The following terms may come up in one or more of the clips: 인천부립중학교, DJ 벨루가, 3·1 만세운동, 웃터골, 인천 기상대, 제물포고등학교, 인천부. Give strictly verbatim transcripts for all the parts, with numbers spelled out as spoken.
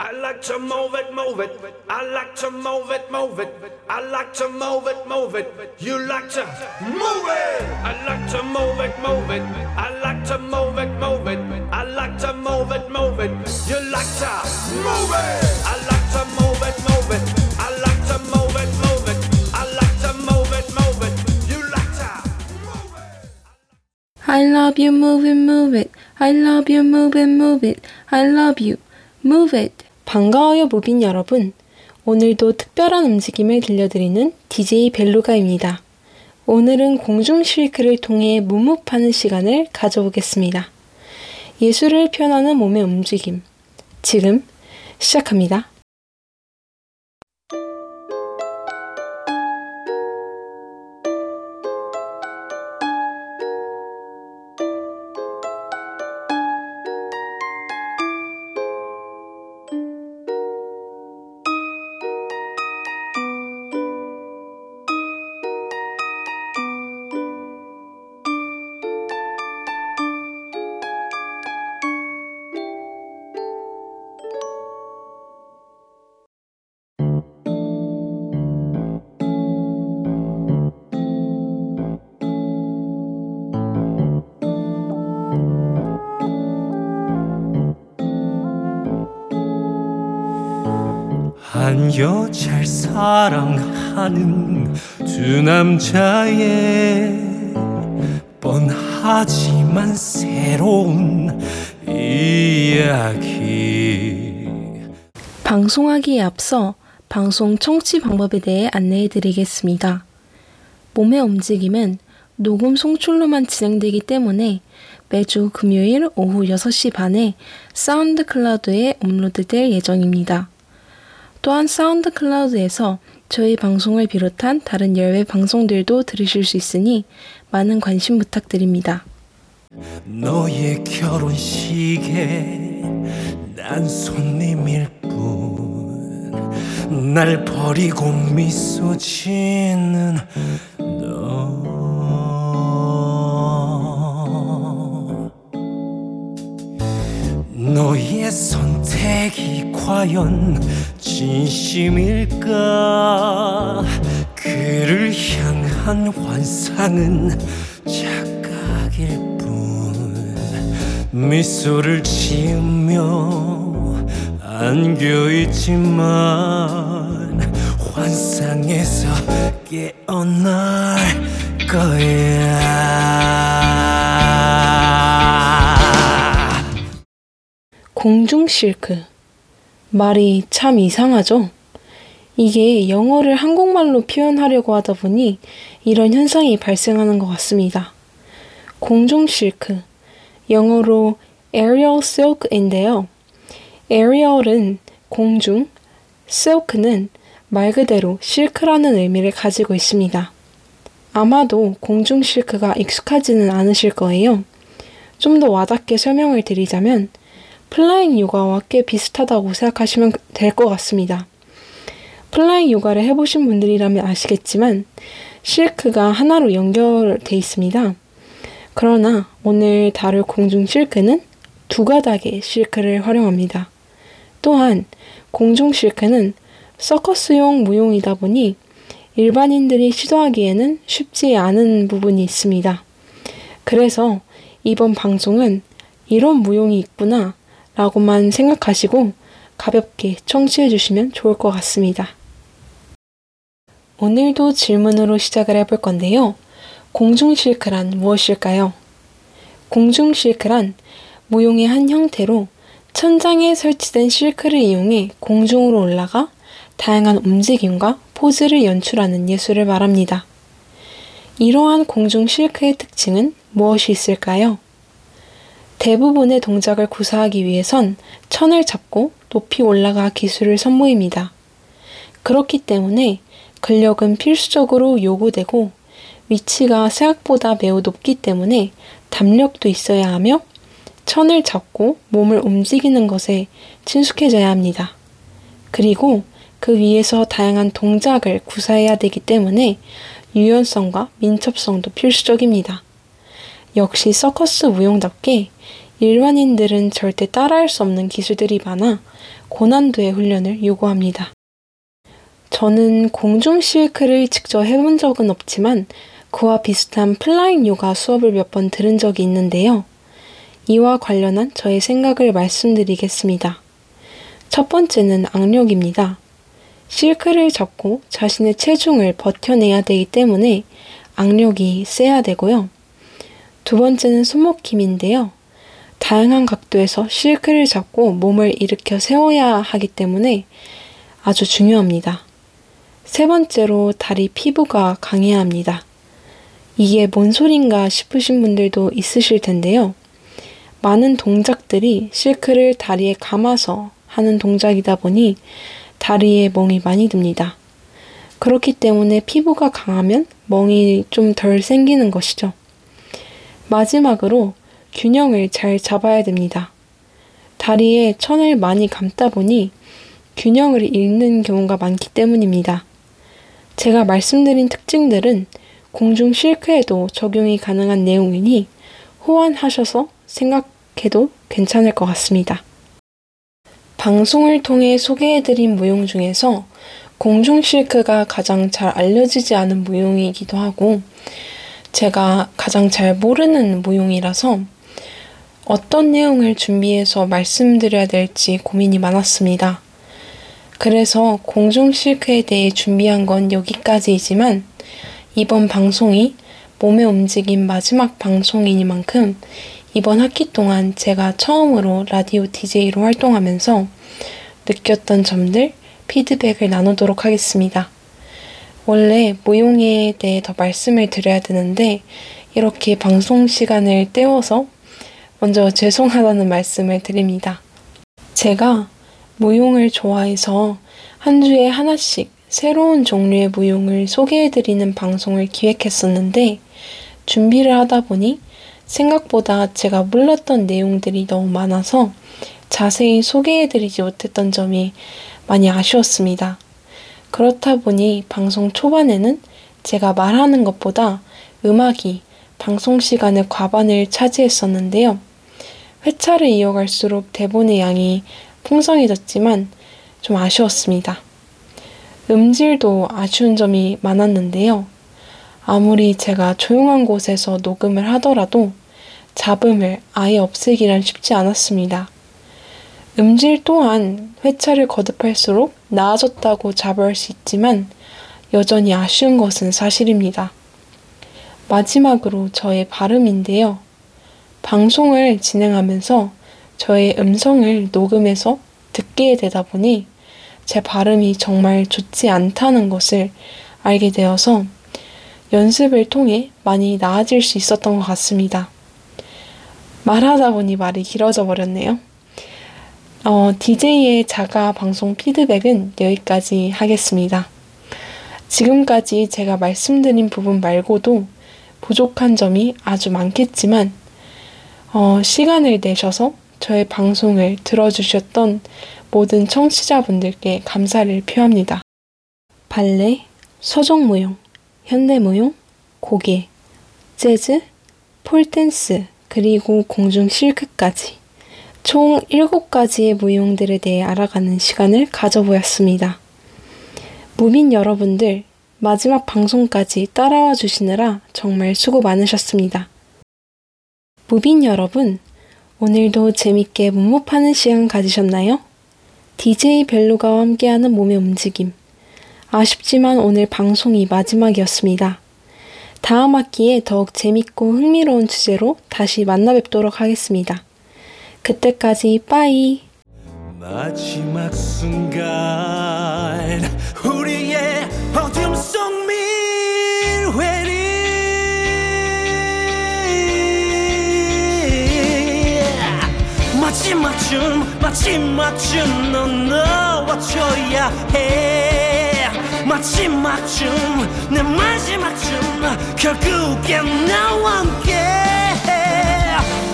I like to move it, move it. I like to move it, move it. I like to move it, move it. You like to move it. I like to move it, move it. I like to move it, move it. I like to move it, move it. You like to move it. I like to move it, move it. I like to move it, move it. I like to move it, move it. You like to move it. I love you, move it, move it. I love you, move it, move it. I love you, move it. 반가워요 무빈 여러분, 오늘도 특별한 움직임을 들려드리는 디제이 벨루가입니다. 오늘은 공중 실크를 통해 몸무파는 시간을 가져보겠습니다. 예술을 표현하는 몸의 움직임, 지금 시작합니다. 한 여자를 사랑하는 두 남자의 뻔하지만 새로운 이야기. 방송하기에 앞서 방송 청취 방법에 대해 안내해 드리겠습니다. 몸의 움직임은 녹음 송출로만 진행되기 때문에 매주 금요일 오후 여섯 시 반에 사운드 클라우드에 업로드될 예정입니다. 또한 사운드 클라우드에서 저희 방송을 비롯한 다른 예외 방송들도 들으실 수 있으니 많은 관심 부탁드립니다. 너의 결혼식에 난 손님일 뿐, 날 버리고 미소 짓는 너, 너의 선택이 과연 진심일까? 그를 향한 환상은 착각일 뿐, 미소를 지으며 안겨있지만 환상에서 깨어날 거야. 공중 실크, 말이 참 이상하죠? 이게 영어를 한국말로 표현하려고 하다 보니 이런 현상이 발생하는 것 같습니다. 공중 실크, 영어로 aerial silk인데요. aerial은 공중, silk는 말 그대로 실크라는 의미를 가지고 있습니다. 아마도 공중 실크가 익숙하지는 않으실 거예요. 좀 더 와닿게 설명을 드리자면 플라잉 요가와 꽤 비슷하다고 생각하시면 될 것 같습니다. 플라잉 요가를 해보신 분들이라면 아시겠지만 실크가 하나로 연결되어 있습니다. 그러나 오늘 다룰 공중 실크는 두 가닥의 실크를 활용합니다. 또한 공중 실크는 서커스용 무용이다 보니 일반인들이 시도하기에는 쉽지 않은 부분이 있습니다. 그래서 이번 방송은 이런 무용이 있구나 라고만 생각하시고 가볍게 청취해 주시면 좋을 것 같습니다. 오늘도 질문으로 시작을 해볼 건데요. 공중 실크란 무엇일까요? 공중 실크란 무용의 한 형태로 천장에 설치된 실크를 이용해 공중으로 올라가 다양한 움직임과 포즈를 연출하는 예술을 말합니다. 이러한 공중 실크의 특징은 무엇이 있을까요? 대부분의 동작을 구사하기 위해선 천을 잡고 높이 올라가 기술을 선보입니다. 그렇기 때문에 근력은 필수적으로 요구되고 위치가 생각보다 매우 높기 때문에 담력도 있어야 하며 천을 잡고 몸을 움직이는 것에 친숙해져야 합니다. 그리고 그 위에서 다양한 동작을 구사해야 되기 때문에 유연성과 민첩성도 필수적입니다. 역시 서커스 무용답게 일반인들은 절대 따라할 수 없는 기술들이 많아 고난도의 훈련을 요구합니다. 저는 공중 실크를 직접 해본 적은 없지만 그와 비슷한 플라잉 요가 수업을 몇 번 들은 적이 있는데요. 이와 관련한 저의 생각을 말씀드리겠습니다. 첫 번째는 악력입니다. 실크를 잡고 자신의 체중을 버텨내야 되기 때문에 악력이 세야 되고요. 두 번째는 손목 힘인데요. 다양한 각도에서 실크를 잡고 몸을 일으켜 세워야 하기 때문에 아주 중요합니다. 세 번째로 다리 피부가 강해야 합니다. 이게 뭔 소린가 싶으신 분들도 있으실 텐데요. 많은 동작들이 실크를 다리에 감아서 하는 동작이다 보니 다리에 멍이 많이 듭니다. 그렇기 때문에 피부가 강하면 멍이 좀 덜 생기는 것이죠. 마지막으로 균형을 잘 잡아야 됩니다. 다리에 천을 많이 감다 보니 균형을 잃는 경우가 많기 때문입니다. 제가 말씀드린 특징들은 공중 실크에도 적용이 가능한 내용이니 호환하셔서 생각해도 괜찮을 것 같습니다. 방송을 통해 소개해드린 무용 중에서 공중 실크가 가장 잘 알려지지 않은 무용이기도 하고 제가 가장 잘 모르는 무용이라서 어떤 내용을 준비해서 말씀드려야 될지 고민이 많았습니다. 그래서 공중 실크에 대해 준비한 건 여기까지이지만 이번 방송이 몸의 움직임 마지막 방송이니만큼 이번 학기 동안 제가 처음으로 라디오 디제이로 활동하면서 느꼈던 점들, 피드백을 나누도록 하겠습니다. 원래 무용에 대해 더 말씀을 드려야 되는데 이렇게 방송 시간을 때워서 먼저 죄송하다는 말씀을 드립니다. 제가 무용을 좋아해서 한 주에 하나씩 새로운 종류의 무용을 소개해드리는 방송을 기획했었는데 준비를 하다 보니 생각보다 제가 몰랐던 내용들이 너무 많아서 자세히 소개해드리지 못했던 점이 많이 아쉬웠습니다. 그렇다 보니 방송 초반에는 제가 말하는 것보다 음악이 방송 시간의 과반을 차지했었는데요. 회차를 이어갈수록 대본의 양이 풍성해졌지만 좀 아쉬웠습니다. 음질도 아쉬운 점이 많았는데요. 아무리 제가 조용한 곳에서 녹음을 하더라도 잡음을 아예 없애기란 쉽지 않았습니다. 음질 또한 회차를 거듭할수록 나아졌다고 자부할 수 있지만 여전히 아쉬운 것은 사실입니다. 마지막으로 저의 발음인데요. 방송을 진행하면서 저의 음성을 녹음해서 듣게 되다 보니 제 발음이 정말 좋지 않다는 것을 알게 되어서 연습을 통해 많이 나아질 수 있었던 것 같습니다. 말하다 보니 말이 길어져 버렸네요. 어, 디제이의 자가 방송 피드백은 여기까지 하겠습니다. 지금까지 제가 말씀드린 부분 말고도 부족한 점이 아주 많겠지만 어, 시간을 내셔서 저의 방송을 들어주셨던 모든 청취자분들께 감사를 표합니다. 발레, 서정무용, 현대무용, 고개, 재즈, 폴댄스, 그리고 공중 실크까지 총 일곱 가지의 무용들에 대해 알아가는 시간을 가져보았습니다. 무민 여러분들, 마지막 방송까지 따라와 주시느라 정말 수고 많으셨습니다. 무빈 여러분, 오늘도 재밌게 몸무파는 시간 가지셨나요? 디제이 벨루가와 함께하는 몸의 움직임. 아쉽지만 오늘 방송이 마지막이었습니다. 다음 학기에 더욱 재밌고 흥미로운 주제로 다시 만나 뵙도록 하겠습니다. 그때까지 빠이! 마지막 순간 우리의 어둠 속 밀회를 마지막 춤 마지막 춤 넌 너와 줘야 해 마지막 춤 내 마지막 춤 결국엔 나와 함께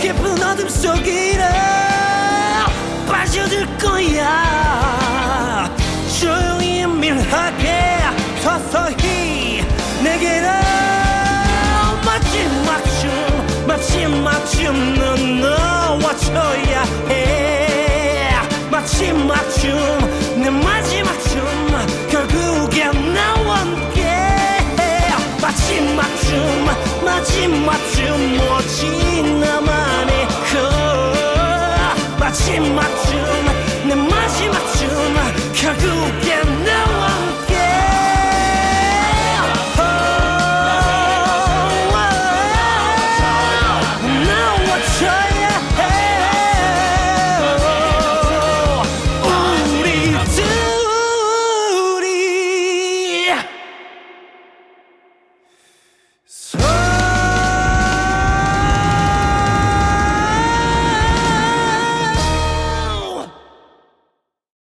깊은 어둠 속이라 빠져들 거야 조용히 밀하게 서서히 내게로 마지막 춤 마지막 춤 넌 너와 줘야 해 마지막 춤, 내 마지막 춤, 결국엔 나와 함께. 마지막 춤, 마지막 춤, 멋진 나